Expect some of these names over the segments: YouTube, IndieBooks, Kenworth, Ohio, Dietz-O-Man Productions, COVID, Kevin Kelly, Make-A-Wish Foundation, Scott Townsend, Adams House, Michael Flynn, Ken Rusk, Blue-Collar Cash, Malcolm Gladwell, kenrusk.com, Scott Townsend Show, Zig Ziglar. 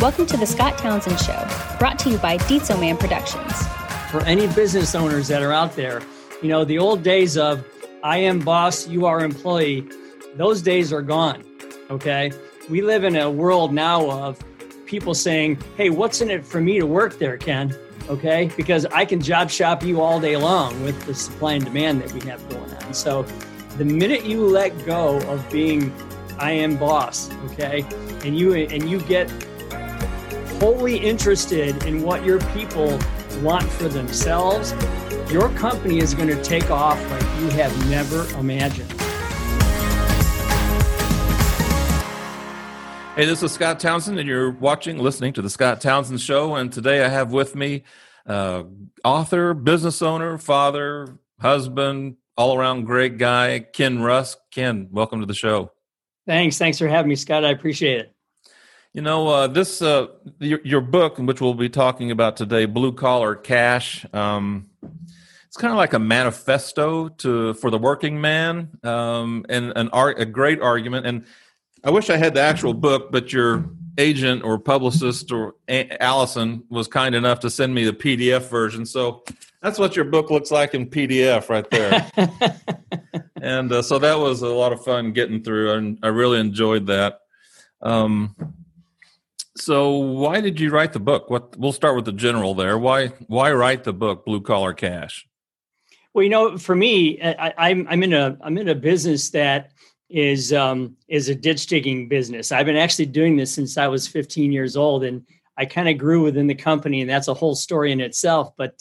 Welcome to the Scott Townsend Show, brought to you by Dietz-O-Man Productions. For any business owners that are out there, you know, the old days of I am boss, you are employee, those days are gone, okay? We live in a world now of people saying, hey, what's in it for me to work there, Ken? Okay, because I can job shop you all day long with the supply and demand that we have going on. So the minute you let go of being I am boss, okay, and you get wholly interested in what your people want for themselves, your company is going to take off like you have never imagined. Hey, this is Scott Townsend, and you're listening to The Scott Townsend Show. And today I have with me author, business owner, father, husband, all-around great guy, Ken Rusk. Ken, welcome to the show. Thanks. Thanks for having me, Scott. I appreciate it. You know, your book, which we'll be talking about today, Blue-Collar Cash, it's kind of like a manifesto for the working man, and a great argument. And I wish I had the actual book, but your agent or publicist or Allison was kind enough to send me the PDF version. So that's what your book looks like in PDF right there. And so that was a lot of fun getting through, and I really enjoyed that. So why did you write the book? We'll start with the general there. Why write the book, Blue Collar Cash? Well, you know, for me, I'm in a business that is a ditch digging business. I've been actually doing this since I was 15 years old, and I kind of grew within the company, and that's a whole story in itself. But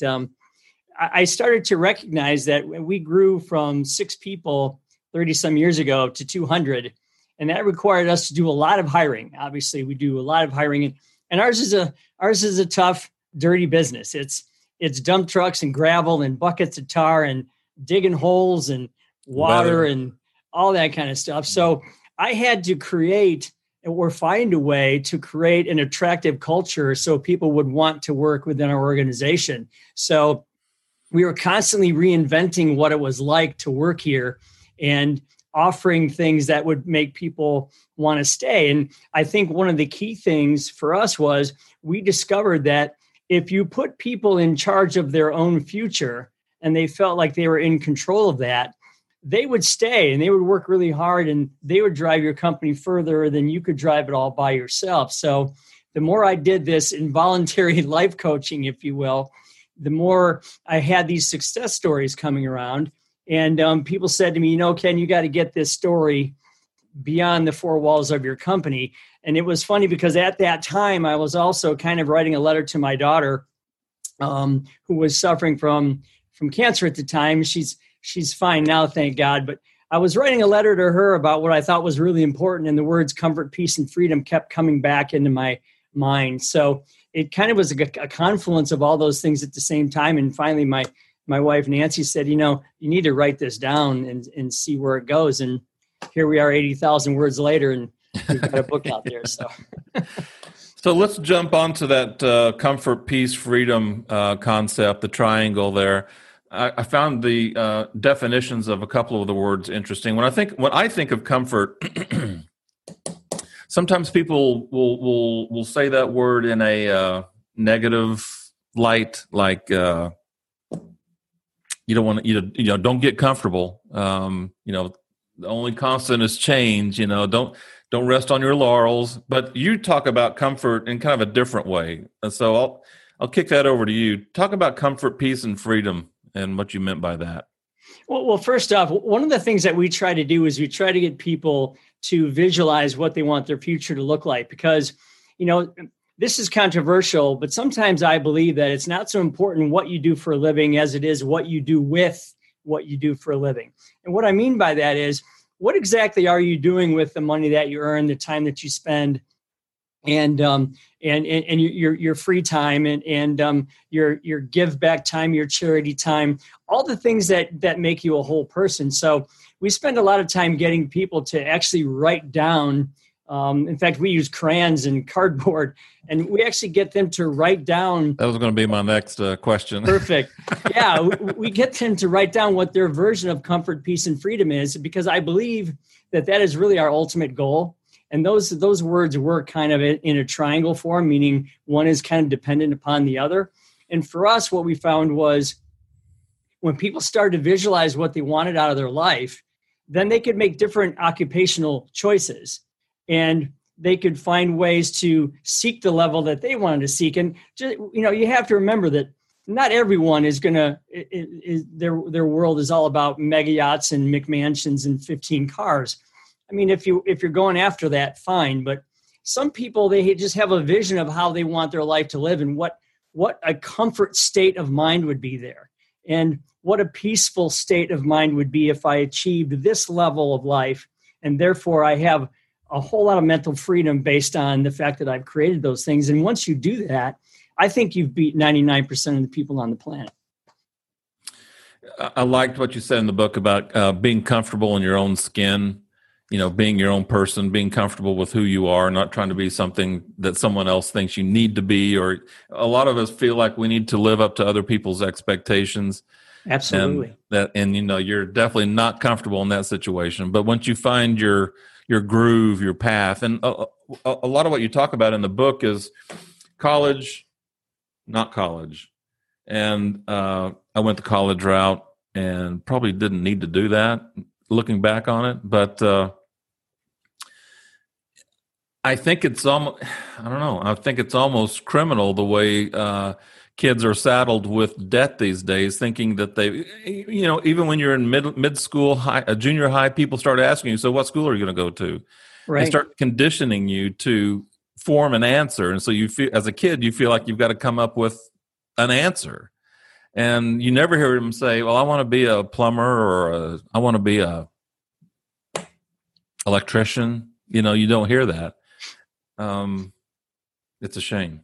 I started to recognize that when we grew from 6 people 30 some years ago to 200, and that required us to do a lot of hiring. Obviously, we do a lot of hiring, and ours is a tough, dirty business. It's dump trucks and gravel and buckets of tar and digging holes and water and all that kind of stuff. So I had to create or find a way to create an attractive culture so people would want to work within our organization. So we were constantly reinventing what it was like to work here and offering things that would make people want to stay. And I think one of the key things for us was we discovered that if you put people in charge of their own future and they felt like they were in control of that, they would stay and they would work really hard and they would drive your company further than you could drive it all by yourself. So the more I did this involuntary life coaching, if you will, the more I had these success stories coming around. And people said to me, you know, Ken, you got to get this story beyond the four walls of your company. And it was funny because at that time, I was also kind of writing a letter to my daughter who was suffering from cancer at the time. She's fine now, thank God. But I was writing a letter to her about what I thought was really important, and the words comfort, peace, and freedom kept coming back into my mind. So it kind of was a confluence of all those things at the same time. And finally, my wife, Nancy, said, you know, you need to write this down and see where it goes. And here we are 80,000 words later, and we've got a book out there. So so let's jump onto that comfort, peace, freedom concept, the triangle there. I found the definitions of a couple of the words interesting. When I think of comfort, sometimes people will say that word in a negative light, like you don't want to, you know, don't get comfortable. You know, the only constant is change. You know, don't rest on your laurels. But you talk about comfort in kind of a different way, and so I'll kick that over to you. Talk about comfort, peace, and freedom, and what you meant by that. Well, first off, one of the things that we try to do is we try to get people to visualize what they want their future to look like, because, you know, this is controversial, but sometimes I believe that it's not so important what you do for a living as it is what you do with what you do for a living. And what I mean by that is, what exactly are you doing with the money that you earn, the time that you spend, and your free time and your give back time, your charity time, all the things that make you a whole person. So we spend a lot of time getting people to actually write down. In fact, we use crayons and cardboard, and we actually get them to write down. That was going to be my next question. Perfect. Yeah. We get them to write down what their version of comfort, peace, and freedom is, because I believe that is really our ultimate goal. And those words work kind of in a triangle form, meaning one is kind of dependent upon the other. And for us, what we found was when people started to visualize what they wanted out of their life, then they could make different occupational choices, and they could find ways to seek the level that they wanted to seek. And just, you know, you have to remember that not everyone is going to, their world is all about mega yachts and McMansions and 15 cars. I mean, if you're going after that, fine. But some people, they just have a vision of how they want their life to live, and what a comfort state of mind would be there, and what a peaceful state of mind would be if I achieved this level of life. And therefore I have a whole lot of mental freedom based on the fact that I've created those things. And once you do that, I think you've beat 99% of the people on the planet. I liked what you said in the book about being comfortable in your own skin, you know, being your own person, being comfortable with who you are, not trying to be something that someone else thinks you need to be. Or a lot of us feel like we need to live up to other people's expectations. Absolutely. And you know, you're definitely not comfortable in that situation. But once you find your groove, your path, and a lot of what you talk about in the book is college, not college. And I went the college route and probably didn't need to do that, looking back on it. But I think it's I think it's almost criminal the way kids are saddled with debt these days, thinking that they, you know, even when you're in mid-school, junior high, people start asking you, so what school are you going to go to? Right. They start conditioning you to form an answer. And so you feel, as a kid, you feel like you've got to come up with an answer. And you never hear them say, well, I want to be a plumber, or I want to be a electrician. You know, you don't hear that. It's a shame.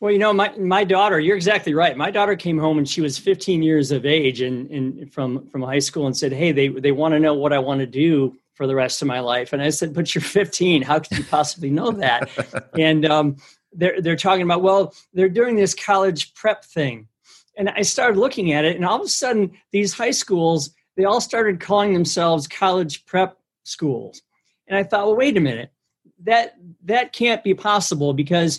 Well, you know, my daughter, you're exactly right. My daughter came home and she was 15 years of age and from high school, and said, hey, they want to know what I want to do for the rest of my life. And I said, but you're 15. How could you possibly know that? And they're talking about, well, they're doing this college prep thing. And I started looking at it, and all of a sudden, these high schools, they all started calling themselves college prep schools. And I thought, well, wait a minute, that can't be possible, because,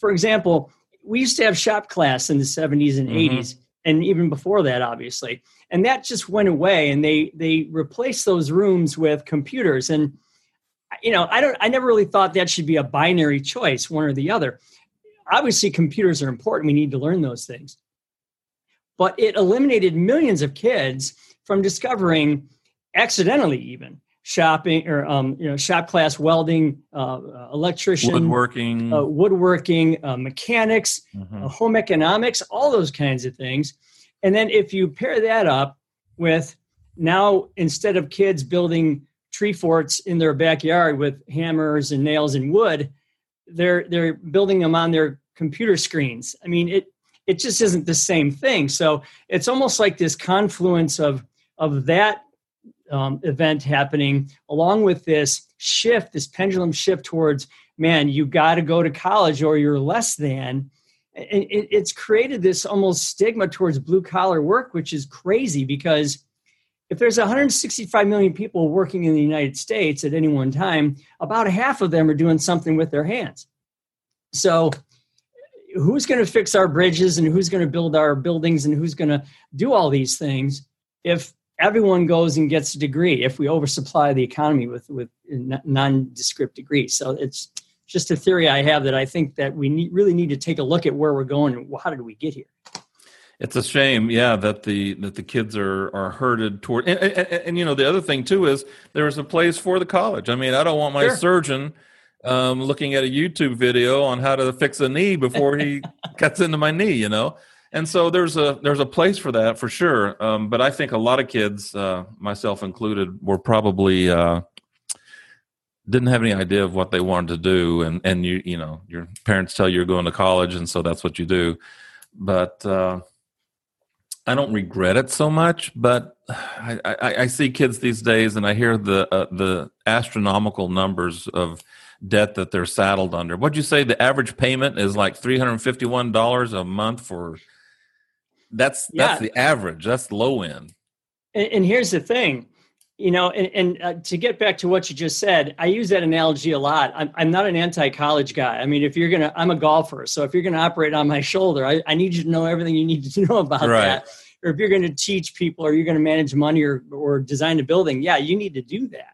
for example, we used to have shop class in the 70s and 80s, and even before that, obviously. And that just went away, and they replaced those rooms with computers. And, you know, I never really thought that should be a binary choice, one or the other. Obviously, computers are important. We need to learn those things. But it eliminated millions of kids from discovering, accidentally even, shopping or shop class, welding, electrician, woodworking, mechanics, home economics, all those kinds of things. And then if you pair that up with, now instead of kids building tree forts in their backyard with hammers and nails and wood, they're building them on their computer screens. I mean, it just isn't the same thing. So it's almost like this confluence of that event happening, along with this shift, this pendulum shift towards, man, you got to go to college or you're less than. And it's created this almost stigma towards blue-collar work, which is crazy, because if there's 165 million people working in the United States at any one time, about half of them are doing something with their hands. So who's going to fix our bridges, and who's going to build our buildings, and who's going to do all these things if everyone goes and gets a degree, if we oversupply the economy with nondescript degrees? So it's just a theory I have, that I think that we really need to take a look at where we're going and how did we get here. It's a shame, yeah, that the kids are herded toward. And you know, the other thing too is there is a place for the college. I mean, I don't want my surgeon looking at a YouTube video on how to fix a knee before he cuts into my knee, you know? And so there's a place for that for sure. But I think a lot of kids, myself included, were probably, didn't have any idea of what they wanted to do. And you know, your parents tell you you're going to college, and so that's what you do. But, I don't regret it so much, but I see kids these days, and I hear the astronomical numbers of debt that they're saddled under. What'd you say the average payment is, like $351 a month for? That's the average. That's low end. And here's the thing: You know, and to get back to what you just said, I use that analogy a lot. I'm not an anti-college guy. I mean, if you're going to, I'm a golfer. So if you're going to operate on my shoulder, I need you to know everything you need to know about that. Or if you're going to teach people or you're going to manage money or design a building, yeah, you need to do that.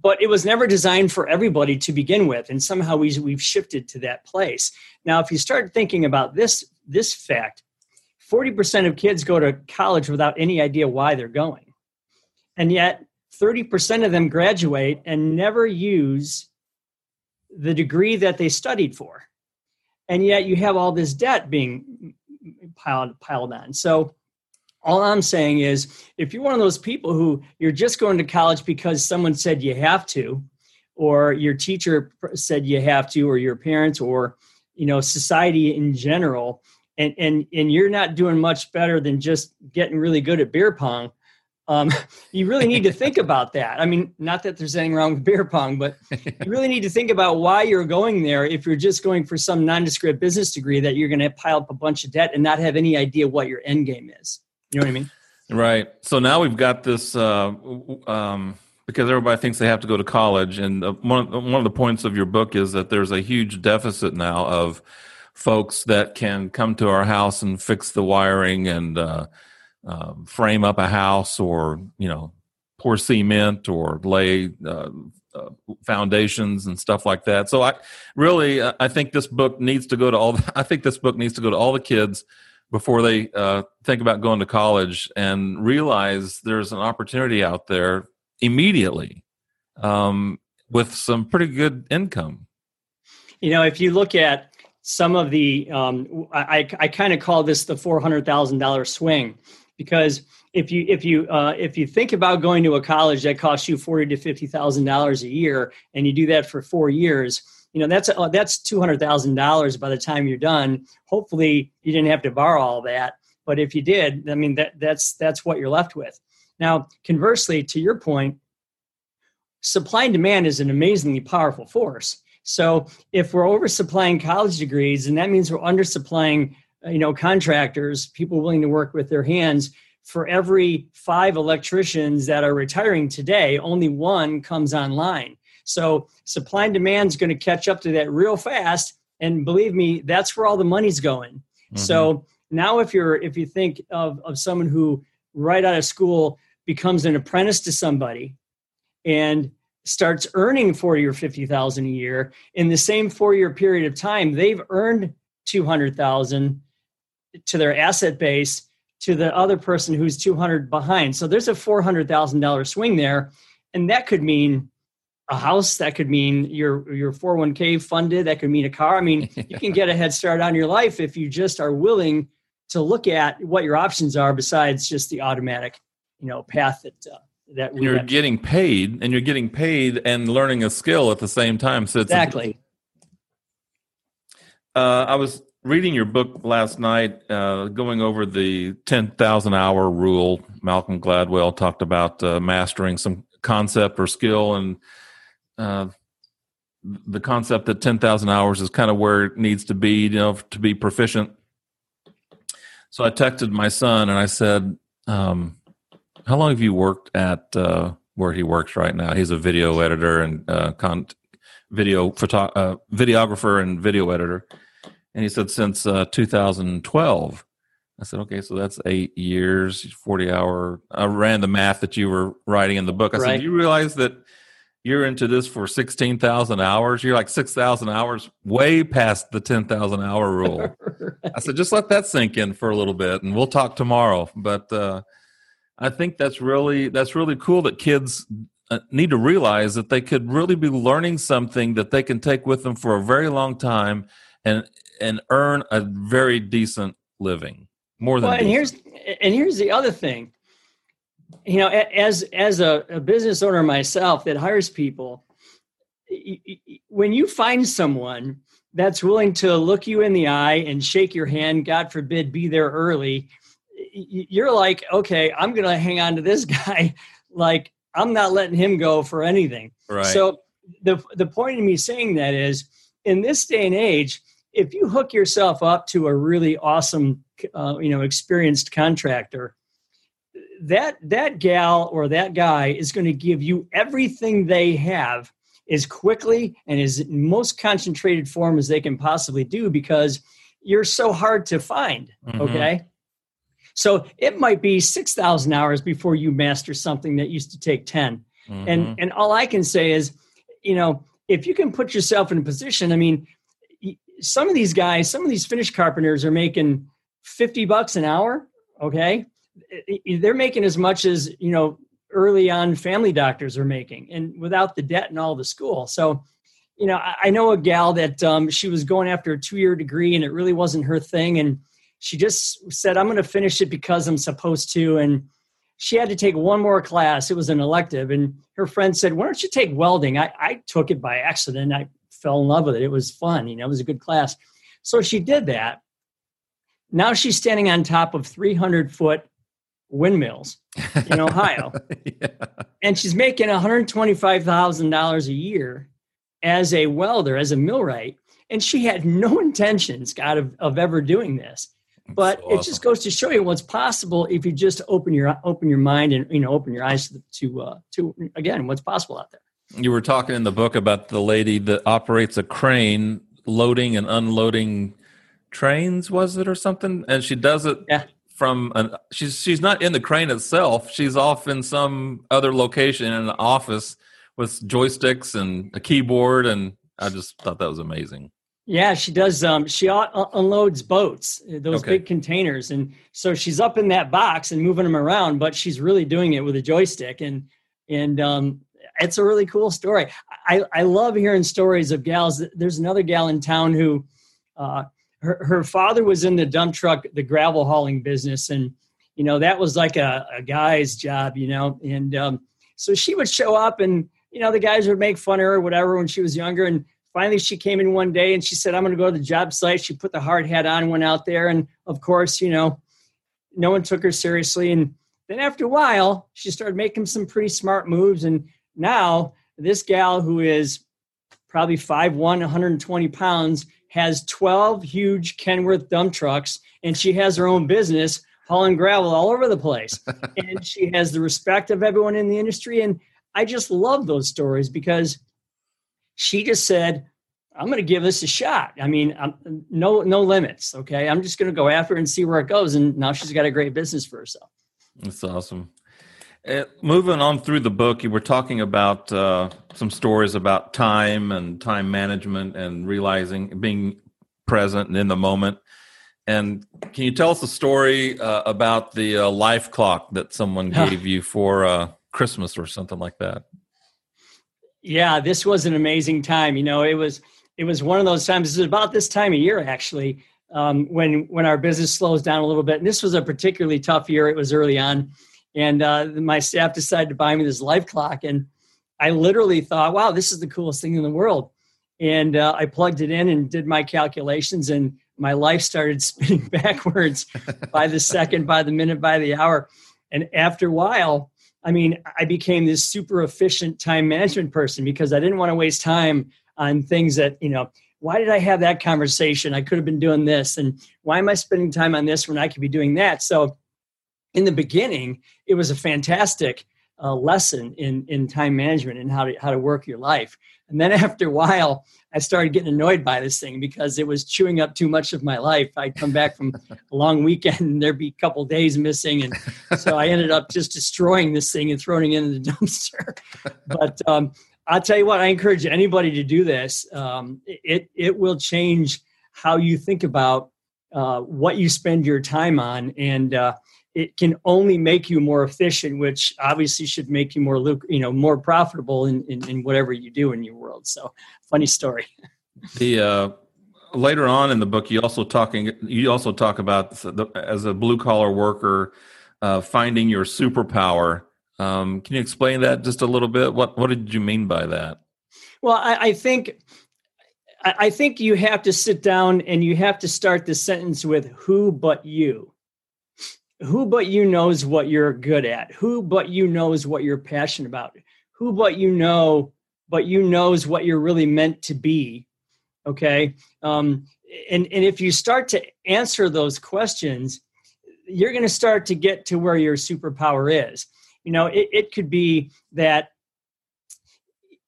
But it was never designed for everybody to begin with. And somehow we've shifted to that place. Now, if you start thinking about this fact, 40% of kids go to college without any idea why they're going. And yet 30% of them graduate and never use the degree that they studied for. And yet you have all this debt being piled on. So all I'm saying is, if you're one of those people who you're just going to college because someone said you have to, or your teacher said you have to, or your parents, or, you know, society in general, and you're not doing much better than just getting really good at beer pong, you really need to think about that. I mean, not that there's anything wrong with beer pong, but you really need to think about why you're going there if you're just going for some nondescript business degree that you're going to pile up a bunch of debt and not have any idea what your end game is. You know what I mean? Right. So now we've got this, because everybody thinks they have to go to college. And one of the points of your book is that there's a huge deficit now of folks that can come to our house and fix the wiring and, frame up a house, or, you know, pour cement or lay foundations and stuff like that. So I think this book needs to go to all the kids before they think about going to college, and realize there's an opportunity out there immediately with some pretty good income. You know, if you look at some of the, I kind of call this the $400,000 swing. Because if you think about going to a college that costs you $40,000 to $50,000 a year, and you do that for 4 years, you know, that's $200,000 by the time you're done. Hopefully, you didn't have to borrow all that, but if you did, I mean, that's what you're left with. Now, conversely, to your point, supply and demand is an amazingly powerful force. So if we're oversupplying college degrees, and that means we're undersupplying, you know, contractors, people willing to work with their hands. For every 5 electricians that are retiring today, only 1 comes online. So supply and demand is going to catch up to that real fast. And believe me, that's where all the money's going. Mm-hmm. So now if you think of someone who right out of school becomes an apprentice to somebody and starts earning $40,000 or $50,000 a year, in the same 4-year period of time, they've earned $200,000 to their asset base, to the other person who's 200 behind. So there's a $400,000 swing there. And that could mean a house, that could mean your 401k funded, that could mean a car. I mean, you can get a head start on your life if you just are willing to look at what your options are besides just the automatic, you know, path that we you're getting paid, and you're getting paid and learning a skill at the same time. So it's exactly. I was reading your book last night, going over the 10,000-hour rule. Malcolm Gladwell talked about mastering some concept or skill, and the concept that 10,000 hours is kind of where it needs to be, you know, to be proficient. So I texted my son, and I said, how long have you worked at where he works right now? He's a video editor and videographer and video editor. And he said, since 2012. I said, okay, so that's 8 years, 40-hour. I ran the math that you were writing in the book. I said, do you realize that you're into this for 16,000 hours? You're like 6,000 hours way past the 10,000-hour rule. Right. I said, just let that sink in for a little bit, and we'll talk tomorrow. But I think that's really cool that kids need to realize that they could really be learning something that they can take with them for a very long time and earn a very decent living, more than. Well, and here's the other thing, you know, as a business owner myself that hires people, when you find someone that's willing to look you in the eye and shake your hand, God forbid, be there early, you're like, okay, I'm going to hang on to this guy. Like, I'm not letting him go for anything. Right. So the point of me saying that is, in this day and age, if you hook yourself up to a really awesome, experienced contractor, that gal or that guy is going to give you everything they have as quickly and as most concentrated form as they can possibly do, because you're so hard to find. Mm-hmm. Okay. So it might be 6,000 hours before you master something that used to take 10. Mm-hmm. And all I can say is, you know, if you can put yourself in a position, I mean, some of these guys, some of these Finnish carpenters are making $50 an hour. Okay. They're making as much as, you know, early on family doctors are making, and without the debt and all the school. So, you know, I know a gal that she was going after a 2-year degree and it really wasn't her thing. And she just said, I'm going to finish it because I'm supposed to. And she had to take one more class. It was an elective. And her friend said, why don't you take welding? I took it by accident. I fell in love with it. It was fun. You know, it was a good class. So she did that. Now she's standing on top of 300-foot windmills in Ohio. Yeah. And she's making $125,000 a year as a welder, as a millwright. And she had no intentions, Scott, of ever doing this. But so it just goes to show you what's possible if you just open your mind and, you know, open your eyes to again, what's possible out there. You were talking in the book about the lady that operates a crane loading and unloading trains, was it, or something? And she does it from she's not in the crane itself. She's off in some other location in an office with joysticks and a keyboard, and I just thought that was amazing. Yeah, she does. She unloads boats, those big containers. And so she's up in that box and moving them around, but she's really doing it with a joystick. And it's a really cool story. I love hearing stories of gals. There's another gal in town who her father was in the dump truck, the gravel hauling business. And, you know, that was like a guy's job, you know. And so she would show up and, you know, the guys would make fun of her or whatever when she was younger. And finally, she came in one day and she said, I'm going to go to the job site. She put the hard hat on, went out there. And of course, you know, no one took her seriously. And then after a while, she started making some pretty smart moves. And now this gal, who is probably 5'1", 120 pounds, has 12 huge Kenworth dump trucks. And she has her own business hauling gravel all over the place. And she has the respect of everyone in the industry. And I just love those stories because she just said, I'm going to give this a shot. I mean, no limits. Okay. I'm just going to go after it and see where it goes. And now she's got a great business for herself. That's awesome. Moving on through the book, you were talking about some stories about time and time management and realizing, being present and in the moment. And can you tell us a story about the life clock that someone gave you for Christmas or something like that? Yeah, this was an amazing time. You know, it was one of those times. It was about this time of year, actually, when our business slows down a little bit. And this was a particularly tough year. It was early on. And my staff decided to buy me this life clock. And I literally thought, wow, this is the coolest thing in the world. And I plugged it in and did my calculations. And my life started spinning backwards by the second, by the minute, by the hour. And after a while, I mean, I became this super efficient time management person because I didn't want to waste time on things that, you know, why did I have that conversation? I could have been doing this. And why am I spending time on this when I could be doing that? So in the beginning, it was a fantastic lesson in time management and how to work your life. And then after a while, I started getting annoyed by this thing because it was chewing up too much of my life. I'd come back from a long weekend and there'd be a couple of days missing. And so I ended up just destroying this thing and throwing it into the dumpster. But I'll tell you what, I encourage anybody to do this. It will change how you think about what you spend your time on. And it can only make you more efficient, which obviously should make you more, more profitable in whatever you do in your world. So, funny story. The later on in the book, you also talk about as a blue collar worker finding your superpower. Can you explain that just a little bit? What did you mean by that? Well, I think you have to sit down and you have to start the sentence with who but you. Who but you knows what you're good at? Who but you knows what you're passionate about? Who but you knows what you're really meant to be? Okay. And if you start to answer those questions, you're going to start to get to where your superpower is. You know, it could be that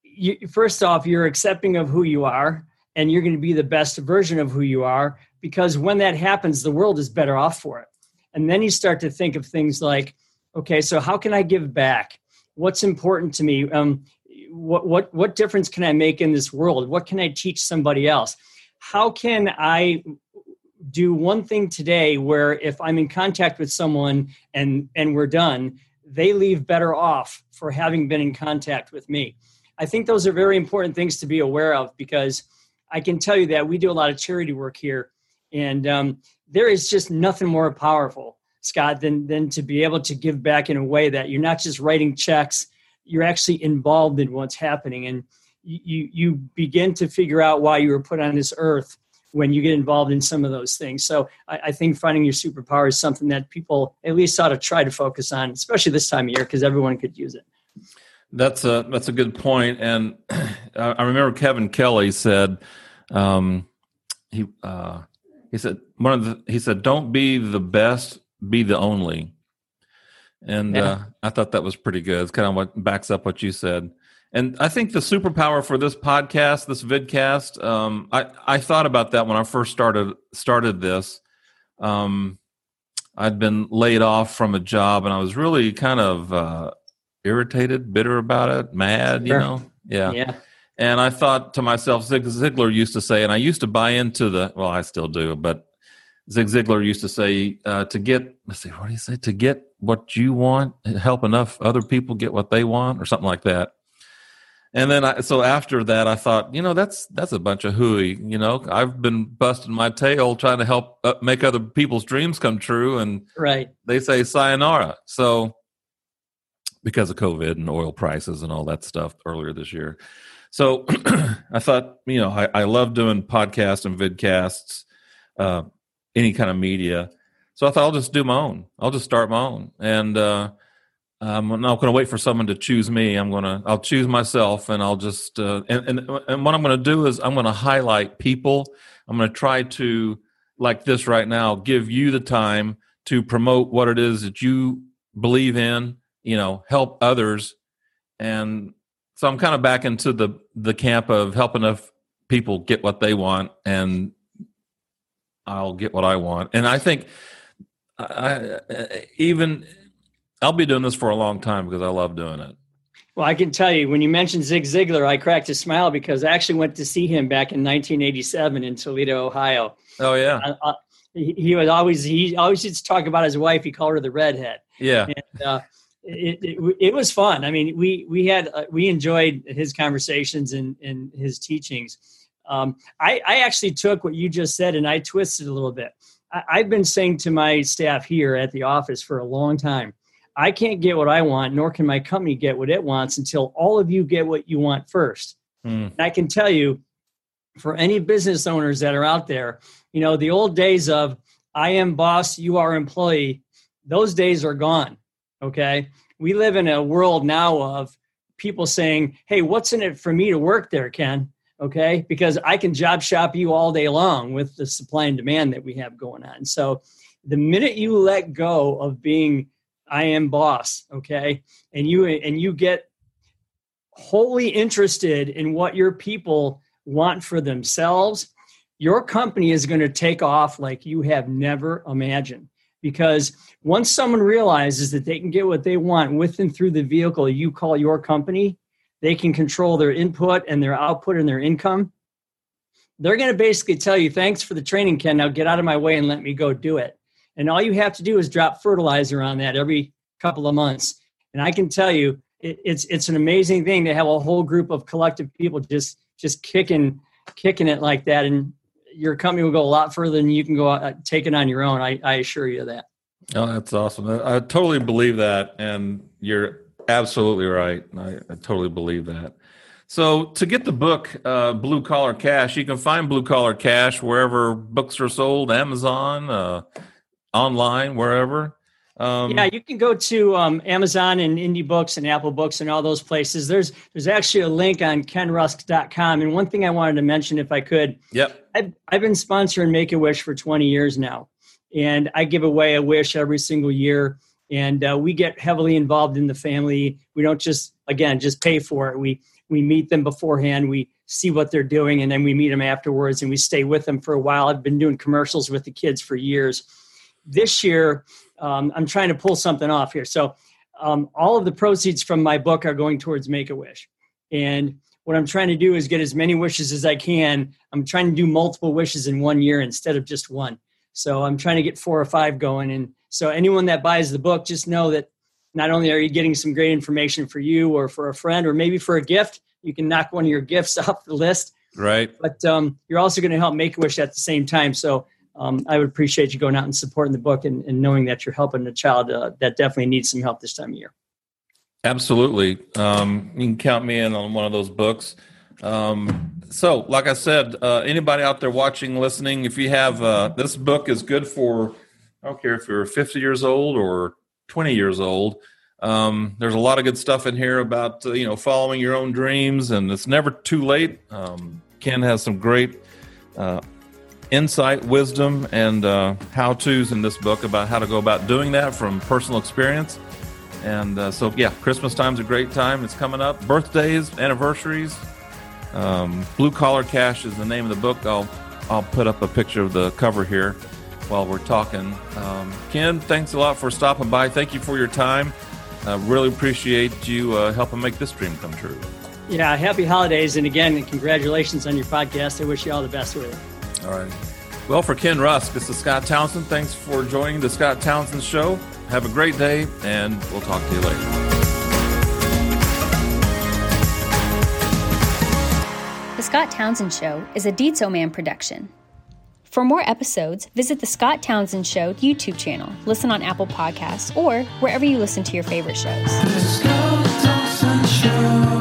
you, first off, you're accepting of who you are, and you're going to be the best version of who you are, because when that happens, the world is better off for it. And then you start to think of things like, okay, so how can I give back? What's important to me? What difference can I make in this world? What can I teach somebody else? How can I do one thing today where if I'm in contact with someone and we're done, they leave better off for having been in contact with me? I think those are very important things to be aware of, because I can tell you that we do a lot of charity work here, and there is just nothing more powerful, Scott, than to be able to give back in a way that you're not just writing checks, you're actually involved in what's happening. And you begin to figure out why you were put on this earth when you get involved in some of those things. So I think finding your superpower is something that people at least ought to try to focus on, especially this time of year, because everyone could use it. That's a good point. And I remember Kevin Kelly said, he said, don't be the best, be the only. And I thought that was pretty good. It's kind of what backs up what you said. And I think the superpower for this podcast, this vidcast, I thought about that when I first started this. I'd been laid off from a job, and I was really kind of irritated, bitter about it, mad, you know? Yeah. And I thought to myself, Zig Ziglar used to say, and I used to buy into I still do, but Zig Ziglar used to say, to get what you want, help enough other people get what they want, or something like that. And then so after that, I thought, you know, that's a bunch of hooey. You know, I've been busting my tail trying to help make other people's dreams come true. And they say sayonara. So because of COVID and oil prices and all that stuff earlier this year. So I thought, you know, I love doing podcasts and vidcasts, any kind of media. So I thought I'll just do my own. I'll just start my own. And, I'm not going to wait for someone to choose me. I'll choose myself, and I'll just, and what I'm going to do is I'm going to highlight people. I'm going to try to, like this right now, give you the time to promote what it is that you believe in, you know, help others. And so I'm kind of back into the camp of help enough people get what they want, and I'll get what I want. And I think I'll be doing this for a long time because I love doing it. Well, I can tell you, when you mentioned Zig Ziglar, I cracked a smile because I actually went to see him back in 1987 in Toledo, Ohio. Oh, yeah. He always used to talk about his wife. He called her the redhead. Yeah. And, it was fun. I mean, we enjoyed his conversations and his teachings. I actually took what you just said and I twisted a little bit. I've been saying to my staff here at the office for a long time, I can't get what I want, nor can my company get what it wants until all of you get what you want first. Mm. And I can tell you, for any business owners that are out there, you know, the old days of I am boss, you are employee, those days are gone, okay? We live in a world now of people saying, hey, what's in it for me to work there, Ken? Okay, because I can job shop you all day long with the supply and demand that we have going on. So the minute you let go of being I am boss, okay? And you get wholly interested in what your people want for themselves, your company is going to take off like you have never imagined. Because once someone realizes that they can get what they want with and through the vehicle you call your company, they can control their input and their output and their income. They're going to basically tell you, thanks for the training, Ken. Now get out of my way and let me go do it. And all you have to do is drop fertilizer on that every couple of months. And I can tell you, it's an amazing thing to have a whole group of collective people just kicking it like that. And your company will go a lot further than you can go take it on your own. I assure you of that. Oh, that's awesome. I totally believe that. And you're absolutely right. I totally believe that. So to get the book, Blue-Collar Cash, you can find Blue-Collar Cash wherever books are sold, Amazon, online, wherever. You can go to Amazon and IndieBooks and Apple Books and all those places. There's actually a link on kenrusk.com. And one thing I wanted to mention, if I could, I've been sponsoring Make-A-Wish for 20 years now. And I give away a wish every single year. And we get heavily involved in the family. We don't just, again, just pay for it. We meet them beforehand. We see what they're doing, and then we meet them afterwards, and we stay with them for a while. I've been doing commercials with the kids for years. This year, I'm trying to pull something off here. So all of the proceeds from my book are going towards Make-A-Wish. And what I'm trying to do is get as many wishes as I can. I'm trying to do multiple wishes in one year instead of just one. So I'm trying to get 4 or 5 going. And so anyone that buys the book, just know that not only are you getting some great information for you or for a friend or maybe for a gift, you can knock one of your gifts off the list. Right. But you're also going to help Make-A-Wish at the same time. So I would appreciate you going out and supporting the book and knowing that you're helping a child that definitely needs some help this time of year. Absolutely. You can count me in on one of those books. So like I said, anybody out there watching, listening, if you have, this book is good for, I don't care if you're 50 years old or 20 years old. There's a lot of good stuff in here about, following your own dreams, and it's never too late. Ken has some great, insight, wisdom, and, how-tos in this book about how to go about doing that from personal experience. And so, yeah, Christmas time's a great time. It's coming up. Birthdays, anniversaries. Blue-Collar Cash is the name of the book. I'll put up a picture of the cover here while we're talking. Ken, thanks a lot for stopping by. Thank you for your time. Really appreciate you helping make this dream come true. Yeah, happy holidays. And again, congratulations on your podcast. I wish you all the best with it. All right. Well, for Ken Rusk, this is Scott Townsend. Thanks for joining the Scott Townsend Show. Have a great day, and we'll talk to you later. The Scott Townsend Show is a Dietz-O-Man production. For more episodes, visit the Scott Townsend Show YouTube channel, listen on Apple Podcasts, or wherever you listen to your favorite shows. The Scott Townsend Show.